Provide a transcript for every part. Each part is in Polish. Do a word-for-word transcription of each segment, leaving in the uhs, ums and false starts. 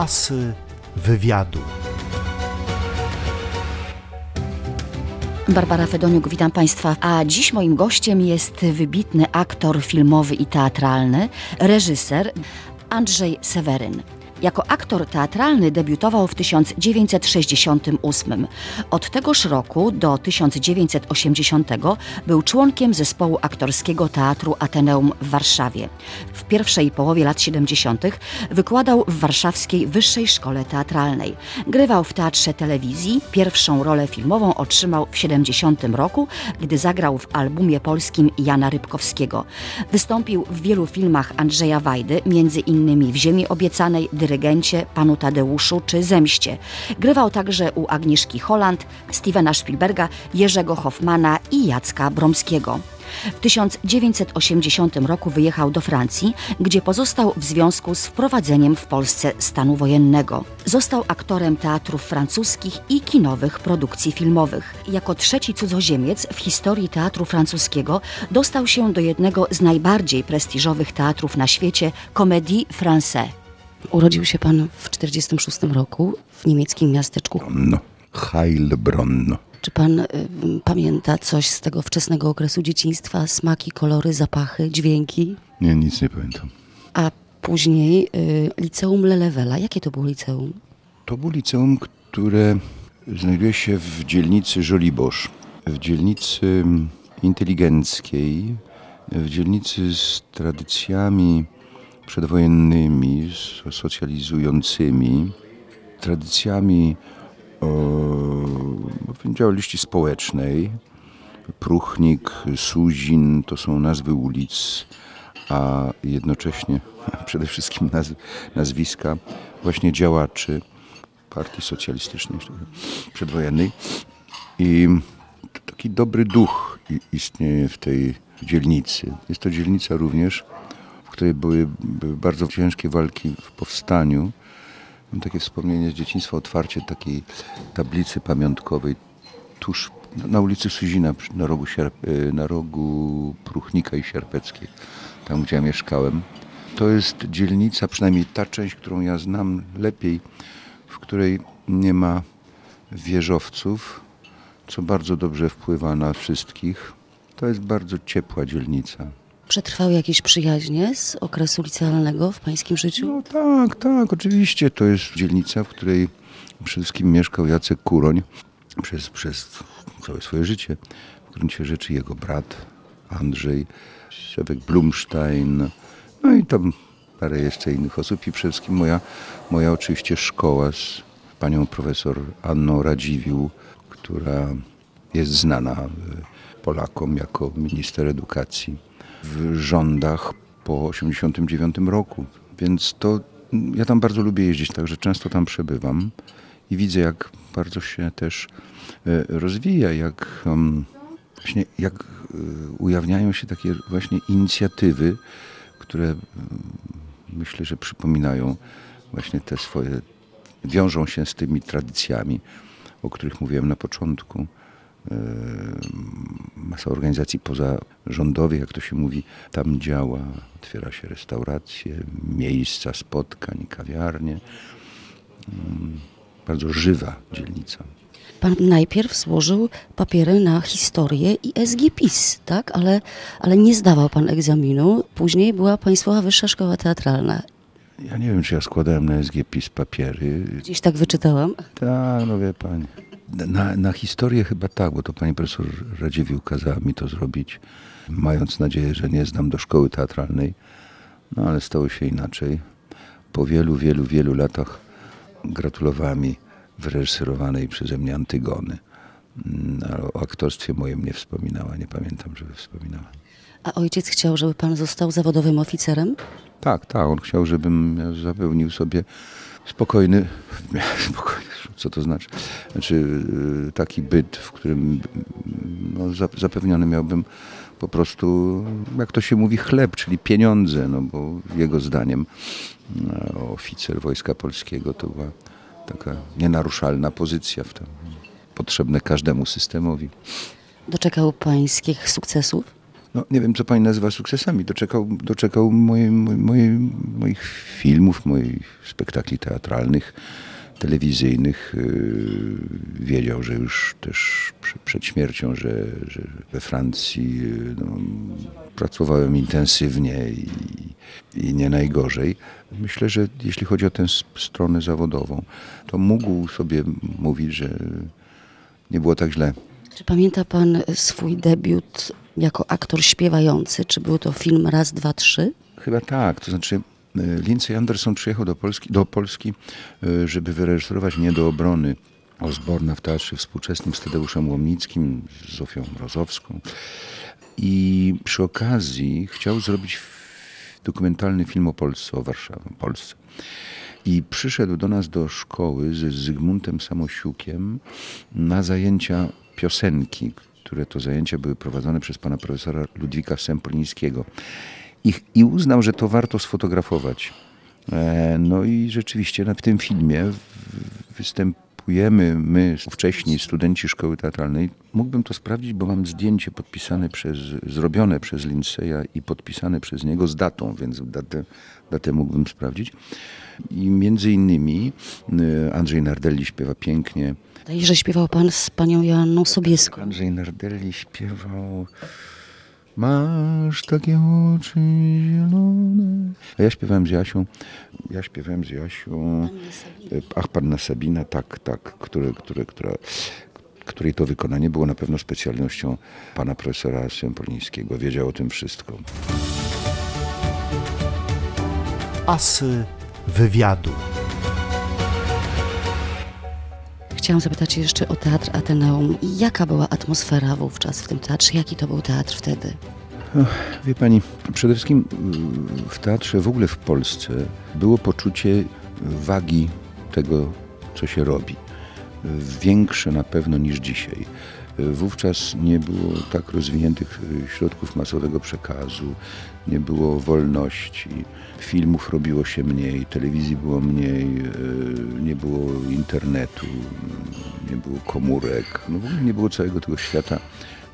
asy wywiadu. Barbara Fedoniuk, witam Państwa. A dziś moim gościem jest wybitny aktor filmowy i teatralny, reżyser Andrzej Seweryn. Jako aktor teatralny debiutował w tysiąc dziewięćset sześćdziesiątym ósmym. Od tegoż roku do tysiąc dziewięćset osiemdziesiątego był członkiem zespołu aktorskiego Teatru Ateneum w Warszawie. W pierwszej połowie lat siedemdziesiątych wykładał w warszawskiej Wyższej Szkole Teatralnej. Grywał w teatrze telewizji. Pierwszą rolę filmową otrzymał w siedemdziesiątym roku, gdy zagrał w albumie polskim Jana Rybkowskiego. Wystąpił w wielu filmach Andrzeja Wajdy, między innymi w Ziemi Obiecanej, Drygencie, Panu Tadeuszu czy Zemście. Grywał także u Agnieszki Holland, Stevena Spielberga, Jerzego Hoffmana i Jacka Bromskiego. W tysiąc dziewięćset osiemdziesiątym roku wyjechał do Francji, gdzie pozostał w związku z wprowadzeniem w Polsce stanu wojennego. Został aktorem teatrów francuskich i kinowych produkcji filmowych. Jako trzeci cudzoziemiec w historii teatru francuskiego dostał się do jednego z najbardziej prestiżowych teatrów na świecie, Comédie Française. Urodził się pan w czterdziestym szóstym roku w niemieckim miasteczku Heilbronn. Czy pan y, pamięta coś z tego wczesnego okresu dzieciństwa? Smaki, kolory, zapachy, dźwięki? Nie, nic nie pamiętam. A później y, Liceum Lelewela. Jakie to było liceum? To było liceum, które znajduje się w dzielnicy Żoliborz, w dzielnicy inteligenckiej, w dzielnicy z tradycjami przedwojennymi, socjalizującymi, tradycjami działalności społecznej. Próchnik, Suzin to są nazwy ulic, a jednocześnie przede wszystkim naz, nazwiska właśnie działaczy partii socjalistycznej przedwojennej. I taki dobry duch istnieje w tej dzielnicy. Jest to dzielnica również, w której były, były bardzo ciężkie walki w powstaniu. Mam takie wspomnienie z dzieciństwa, otwarcie takiej tablicy pamiątkowej tuż na ulicy Suzina, na rogu, na rogu Próchnika i Sierpeckiej, tam gdzie ja mieszkałem. To jest dzielnica, przynajmniej ta część, którą ja znam lepiej, w której nie ma wieżowców, co bardzo dobrze wpływa na wszystkich. To jest bardzo ciepła dzielnica. Przetrwały jakieś przyjaźnie z okresu licealnego w pańskim życiu? No tak, tak, oczywiście. To jest dzielnica, w której przede wszystkim mieszkał Jacek Kuroń przez, przez całe swoje życie. W gruncie rzeczy jego brat Andrzej, Szebek Blumstein, no i tam parę jeszcze innych osób. I przede wszystkim moja, moja oczywiście szkoła z panią profesor Anną Radziwiłł, która jest znana Polakom jako minister edukacji w rządach po osiemdziesiątym dziewiątym roku, więc to ja tam bardzo lubię jeździć, także często tam przebywam i widzę, jak bardzo się też rozwija, jak właśnie jak ujawniają się takie właśnie inicjatywy, które myślę, że przypominają właśnie te swoje, wiążą się z tymi tradycjami, o których mówiłem na początku. Masa organizacji pozarządowych, jak to się mówi, tam działa, otwiera się restauracje, miejsca spotkań, kawiarnie. Bardzo żywa dzielnica. Pan najpierw złożył papiery na historię i S G PiS, tak? Ale, ale nie zdawał pan egzaminu. Później była Państwowa Wyższa Szkoła Teatralna. Ja nie wiem, czy ja składałem na S G PiS papiery. Gdzieś tak wyczytałam. Tak, no wie pani. Na, na historię chyba tak, bo to pani profesor Radziwiłł kazała mi to zrobić, mając nadzieję, że nie zdam do szkoły teatralnej. No ale stało się inaczej. Po wielu, wielu, wielu latach gratulowała mi wyreżyserowanej przeze mnie Antygony. O aktorstwie moim nie wspominała, nie pamiętam, żeby wspominała. A ojciec chciał, żeby pan został zawodowym oficerem? Tak, tak. On chciał, żebym zapełnił sobie spokojny, spokojny, co to znaczy, znaczy taki byt, w którym no, zapewniony miałbym po prostu, jak to się mówi, chleb, czyli pieniądze, no bo jego zdaniem no, oficer Wojska Polskiego to była taka nienaruszalna pozycja, w tym, potrzebne każdemu systemowi. Doczekał pańskich sukcesów? No, nie wiem, co pani nazywa sukcesami. Doczekał, doczekał mojej, mojej, moich filmów, moich spektakli teatralnych, telewizyjnych. Wiedział, że już też przed śmiercią, że, że we Francji no, pracowałem intensywnie i, i nie najgorzej. Myślę, że jeśli chodzi o tę stronę zawodową, to mógł sobie mówić, że nie było tak źle. Czy pamięta pan swój debiut jako aktor śpiewający? Czy był to film Raz, dwa, trzy? Chyba tak. To znaczy Lindsay Anderson przyjechał do Polski, do Polski, żeby wyreżyserować Nie do obrony Osborna w Teatrze Współczesnym z Tadeuszem Łomnickim, z Zofią Mrozowską. I przy okazji chciał zrobić dokumentalny film o Polsce, o Warszawie, o Polsce. I przyszedł do nas do szkoły z Zygmuntem Samosiukiem na zajęcia piosenki, które to zajęcia były prowadzone przez pana profesora Ludwika Sempolińskiego. I, i uznał, że to warto sfotografować. E, no i rzeczywiście na, w tym filmie w, występujemy my, wcześniej studenci szkoły teatralnej. Mógłbym to sprawdzić, bo mam zdjęcie podpisane przez, zrobione przez Lindsaya i podpisane przez niego z datą, więc datę, datę mógłbym sprawdzić. I między innymi Andrzej Nardelli śpiewa pięknie. I że śpiewał pan z panią Joanną Sobieską. Andrzej Nardelli śpiewał Masz takie oczy zielone. A ja śpiewałem z Jasią. Ja śpiewałem z Jasią. Ach, panna Sabina, tak, tak, które, które, która, której to wykonanie było na pewno specjalnością pana profesora Sempolińskiego. Wiedział o tym wszystko. Asy wywiadu. Chciałam zapytać jeszcze o Teatr Ateneum. Jaka była atmosfera wówczas w tym teatrze? Jaki to był teatr wtedy? No, wie pani, przede wszystkim w teatrze, w ogóle w Polsce, było poczucie wagi tego, co się robi. Większe na pewno niż dzisiaj. Wówczas nie było tak rozwiniętych środków masowego przekazu, nie było wolności, filmów robiło się mniej, telewizji było mniej, nie było internetu, nie było komórek, no w ogóle nie było całego tego świata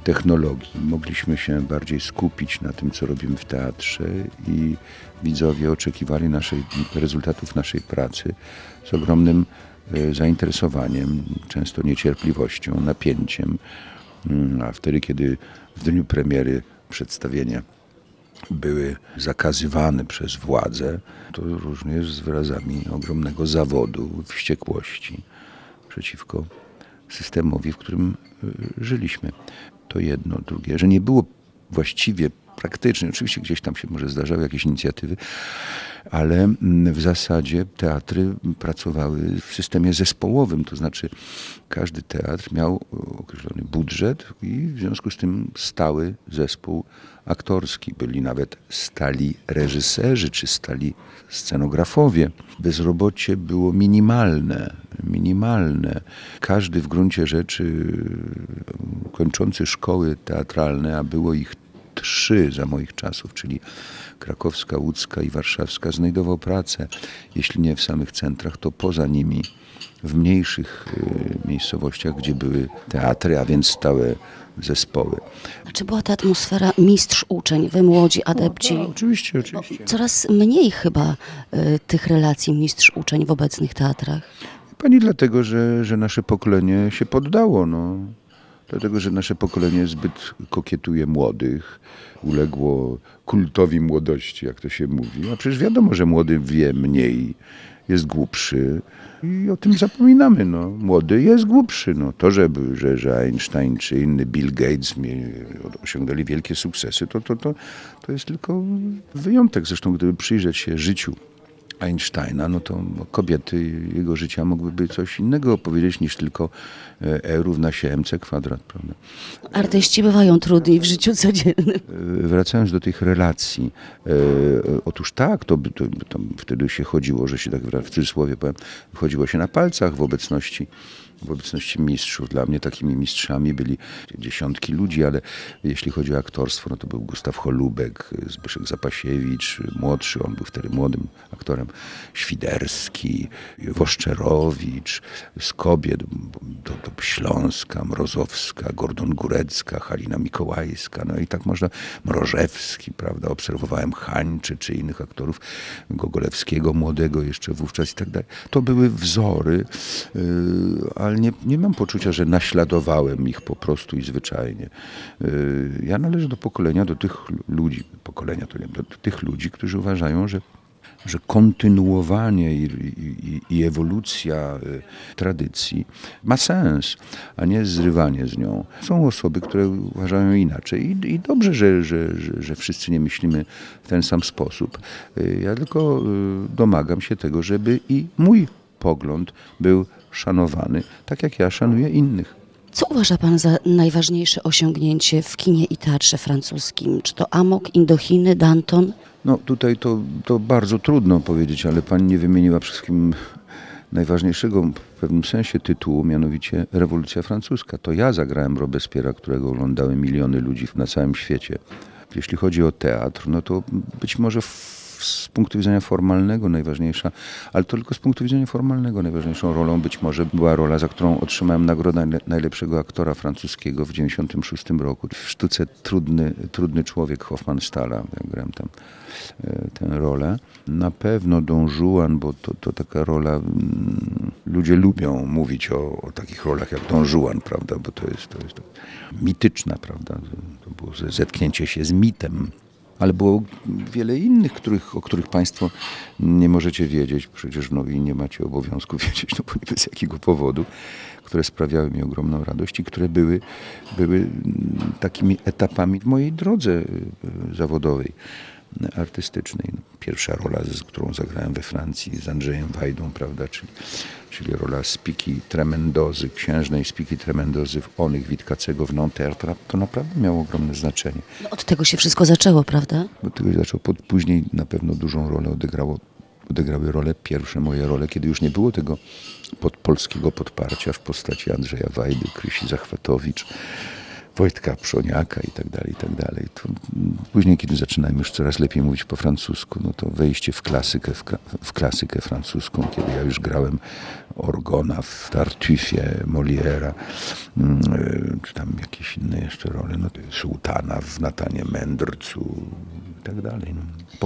technologii. Mogliśmy się bardziej skupić na tym, co robimy w teatrze i widzowie oczekiwali naszej, rezultatów naszej pracy z ogromnym zainteresowaniem, często niecierpliwością, napięciem, a wtedy, kiedy w dniu premiery przedstawienia były zakazywane przez władzę, to również z wyrazami ogromnego zawodu, wściekłości przeciwko systemowi, w którym żyliśmy. To jedno, drugie, że nie było właściwie praktycznie, oczywiście gdzieś tam się może zdarzały jakieś inicjatywy, ale w zasadzie teatry pracowały w systemie zespołowym, to znaczy każdy teatr miał określony budżet i w związku z tym stały zespół aktorski. Byli nawet stali reżyserzy czy stali scenografowie. Bezrobocie było minimalne, minimalne. Każdy w gruncie rzeczy kończący szkoły teatralne, a było ich trzy za moich czasów, czyli krakowska, łódzka i warszawska, znajdował pracę, jeśli nie w samych centrach, to poza nimi, w mniejszych miejscowościach, gdzie były teatry, a więc stałe zespoły. A czy była ta atmosfera mistrz-uczeń, wy młodzi adepci? No, tak, oczywiście, oczywiście. Bo coraz mniej chyba y, tych relacji mistrz-uczeń w obecnych teatrach. Pani, dlatego, że, że nasze pokolenie się poddało, no. Dlatego, że nasze pokolenie zbyt kokietuje młodych, uległo kultowi młodości, jak to się mówi. A przecież wiadomo, że młody wie mniej, jest głupszy i o tym zapominamy. No. Młody jest głupszy. No. To, że, że, że Einstein czy inny Bill Gates mieli, osiągnęli wielkie sukcesy, to, to, to, to jest tylko wyjątek. Zresztą, gdyby przyjrzeć się życiu Einsteina, no to kobiety jego życia mogłyby coś innego opowiedzieć niż tylko E równa się mc kwadrat, prawda? Artyści bywają trudni w życiu codziennym. Wracając do tych relacji, e, otóż tak, to, to, to wtedy się chodziło, że się tak w cudzysłowie powiem, chodziło się na palcach w obecności w obecności mistrzów. Dla mnie takimi mistrzami byli dziesiątki ludzi, ale jeśli chodzi o aktorstwo, no to był Gustaw Holubek, Zbyszek Zapasiewicz, młodszy, on był wtedy młodym aktorem, wiem, Świderski, Woszczerowicz, z kobiet do, do Śląska, Mrozowska, Gordon-Górecka, Halina Mikołajska, no i tak można, Mrożewski, prawda, obserwowałem Hańczy czy innych aktorów, Gogolewskiego, młodego jeszcze wówczas i tak dalej. To były wzory, yy, ale nie, nie mam poczucia, że naśladowałem ich po prostu i zwyczajnie. Yy, ja należę do pokolenia, do tych ludzi, pokolenia to nie, do, do tych ludzi, którzy uważają, że że kontynuowanie i, i, i ewolucja tradycji ma sens, a nie zrywanie z nią. Są osoby, które uważają inaczej i, i dobrze, że, że, że, że wszyscy nie myślimy w ten sam sposób. Ja tylko domagam się tego, żeby i mój pogląd był szanowany, tak jak ja szanuję innych. Co uważa pan za najważniejsze osiągnięcie w kinie i teatrze francuskim? Czy to Amok, Indochiny, Danton? No tutaj to, to bardzo trudno powiedzieć, ale pani nie wymieniła wszystkim najważniejszego w pewnym sensie tytułu, mianowicie Rewolucja Francuska. To ja zagrałem Robespiera, którego oglądały miliony ludzi na całym świecie. Jeśli chodzi o teatr, no to być może z punktu widzenia formalnego najważniejsza, ale to tylko z punktu widzenia formalnego najważniejszą rolą być może była rola, za którą otrzymałem nagrodę najlepszego aktora francuskiego w tysiąc dziewięćset dziewięćdziesiątym szóstym roku. W sztuce Trudny, trudny człowiek Hoffmanstala, ja grałem tam e, tę rolę. Na pewno Don Juan, bo to, to taka rola, mm, ludzie lubią mówić o, o takich rolach jak Don Juan, prawda, bo to jest, to jest to, mityczna, prawda, to było zetknięcie się z mitem. Ale było wiele innych, których, o których państwo nie możecie wiedzieć, przecież no i nie macie obowiązku wiedzieć, no bo nie wiem z jakiego powodu, które sprawiały mi ogromną radość i które były, były takimi etapami w mojej drodze zawodowej, artystycznej. Pierwsza rola, z którą zagrałem we Francji, z Andrzejem Wajdą, prawda, czyli, czyli rola Spiki Tremendozy, księżnej Spiki Tremendozy w Onych Witkacego w Nanterre, to naprawdę miało ogromne znaczenie. No od tego się wszystko zaczęło, prawda? Od tego się zaczęło. Później na pewno dużą rolę odegrało, odegrały role, pierwsze moje role, kiedy już nie było tego pod polskiego podparcia w postaci Andrzeja Wajdy, Krysi Zachwatowicz, Wojtka Przoniaka i tak dalej, i tak dalej. To później, kiedy zaczynałem już coraz lepiej mówić po francusku, no to wejście w klasykę, w, w klasykę francuską, kiedy ja już grałem Orgona w Tartuffie, Moliera, czy tam jakieś inne jeszcze role, no to Sułtana w Natanie Mędrcu i tak dalej.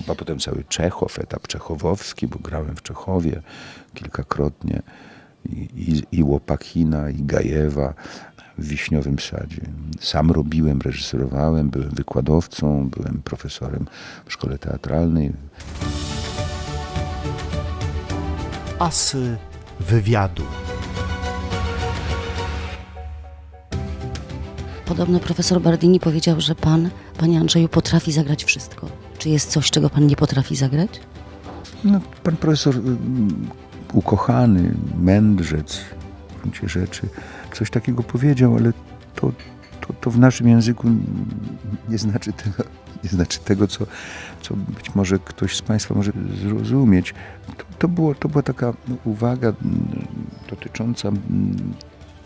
A potem cały Czechow, etap czechowowski, bo grałem w Czechowie kilkakrotnie, i, i, i Łopakina, i Gajewa, w Wiśniowym Sadzie. Sam robiłem, reżyserowałem, byłem wykładowcą, byłem profesorem w szkole teatralnej. Asy wywiadu. Podobno profesor Bardini powiedział, że pan, panie Andrzeju, potrafi zagrać wszystko. Czy jest coś, czego pan nie potrafi zagrać? No, pan profesor, ukochany mędrzec, w gruncie rzeczy, coś takiego powiedział, ale to, to, to w naszym języku nie znaczy tego, nie znaczy tego co, co być może ktoś z państwa może zrozumieć. To, to, było, to była taka uwaga dotycząca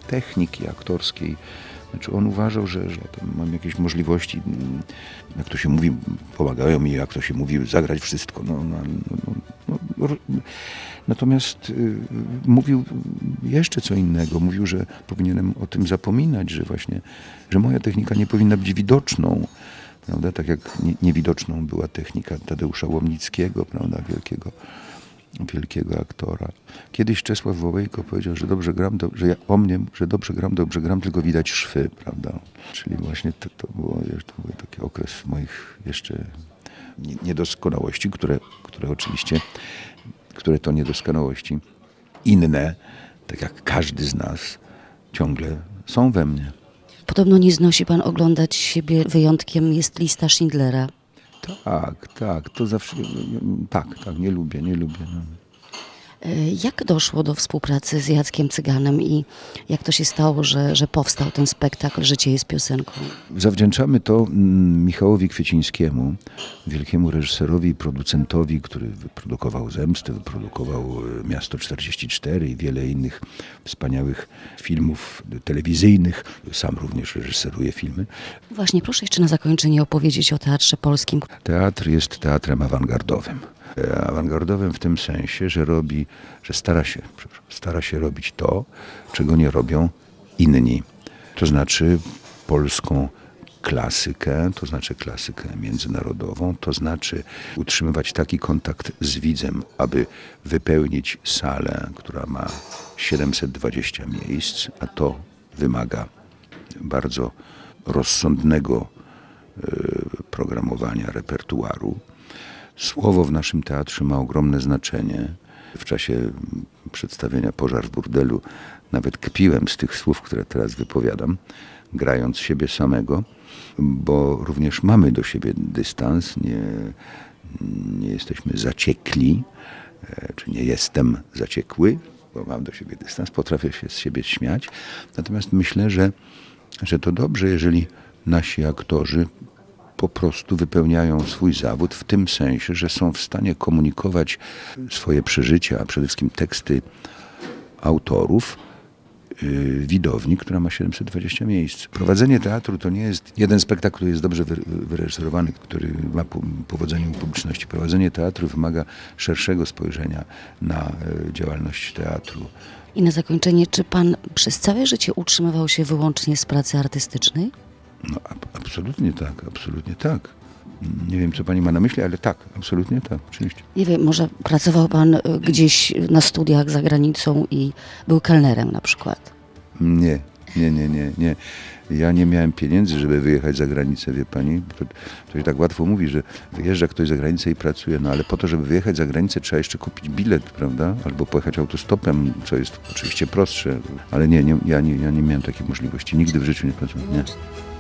techniki aktorskiej. Znaczy on uważał, że, że mam jakieś możliwości, jak to się mówi, pomagają mi, jak to się mówi, zagrać wszystko. No, no, no, no, no. Natomiast y, mówił jeszcze co innego. Mówił, że powinienem o tym zapominać, że właśnie, że moja technika nie powinna być widoczną. Prawda? Tak jak nie, niewidoczną była technika Tadeusza Łomnickiego, prawda? Wielkiego. wielkiego aktora. Kiedyś Czesław Wołejko powiedział, że dobrze gram, do, że ja, o mnie, że dobrze gram, dobrze gram, tylko widać szwy, prawda? Czyli właśnie to, to, było, to był taki okres moich jeszcze niedoskonałości, które, które oczywiście, które to niedoskonałości inne, tak jak każdy z nas, ciągle są we mnie. Podobno nie znosi pan oglądać siebie, wyjątkiem jest lista Schindlera. Tak, tak, to zawsze, tak, tak, nie lubię, nie lubię. No. Jak doszło do współpracy z Jackiem Cyganem i jak to się stało, że, że powstał ten spektakl Życie jest piosenką? Zawdzięczamy to Michałowi Kwiecińskiemu, wielkiemu reżyserowi i producentowi, który wyprodukował Zemstę, wyprodukował Miasto czterdzieści cztery i wiele innych wspaniałych filmów telewizyjnych. Sam również reżyseruje filmy. Właśnie, proszę jeszcze na zakończenie opowiedzieć o Teatrze Polskim. Teatr jest teatrem awangardowym. awangardowym w tym sensie, że robi, że stara się, stara się robić to, czego nie robią inni. To znaczy polską klasykę, to znaczy klasykę międzynarodową, to znaczy utrzymywać taki kontakt z widzem, aby wypełnić salę, która ma siedemset dwadzieścia miejsc, a to wymaga bardzo rozsądnego programowania repertuaru. Słowo w naszym teatrze ma ogromne znaczenie. W czasie przedstawienia Pożar w burdelu nawet kpiłem z tych słów, które teraz wypowiadam, grając siebie samego, bo również mamy do siebie dystans, nie, nie jesteśmy zaciekli, czy nie jestem zaciekły, bo mam do siebie dystans, potrafię się z siebie śmiać. Natomiast myślę, że, że to dobrze, jeżeli nasi aktorzy po prostu wypełniają swój zawód w tym sensie, że są w stanie komunikować swoje przeżycia, a przede wszystkim teksty autorów, widowni, która ma siedemset dwadzieścia miejsc. Prowadzenie teatru to nie jest jeden spektakl, który jest dobrze wyreżyserowany, który ma powodzenie u publiczności. Prowadzenie teatru wymaga szerszego spojrzenia na działalność teatru. I na zakończenie, czy pan przez całe życie utrzymywał się wyłącznie z pracy artystycznej? No, absolutnie tak, absolutnie tak. Nie wiem, co pani ma na myśli, ale tak, absolutnie tak, oczywiście. Nie wiem, może pracował pan gdzieś na studiach za granicą i był kelnerem na przykład? Nie, nie, nie, nie, nie. Ja nie miałem pieniędzy, żeby wyjechać za granicę, wie pani. To, to się tak łatwo mówi, że wyjeżdża ktoś za granicę i pracuje, no ale po to, żeby wyjechać za granicę, trzeba jeszcze kupić bilet, prawda? Albo pojechać autostopem, co jest oczywiście prostsze. Ale nie, nie, ja, nie ja nie miałem takiej możliwości. Nigdy w życiu nie pracowałem. Nie.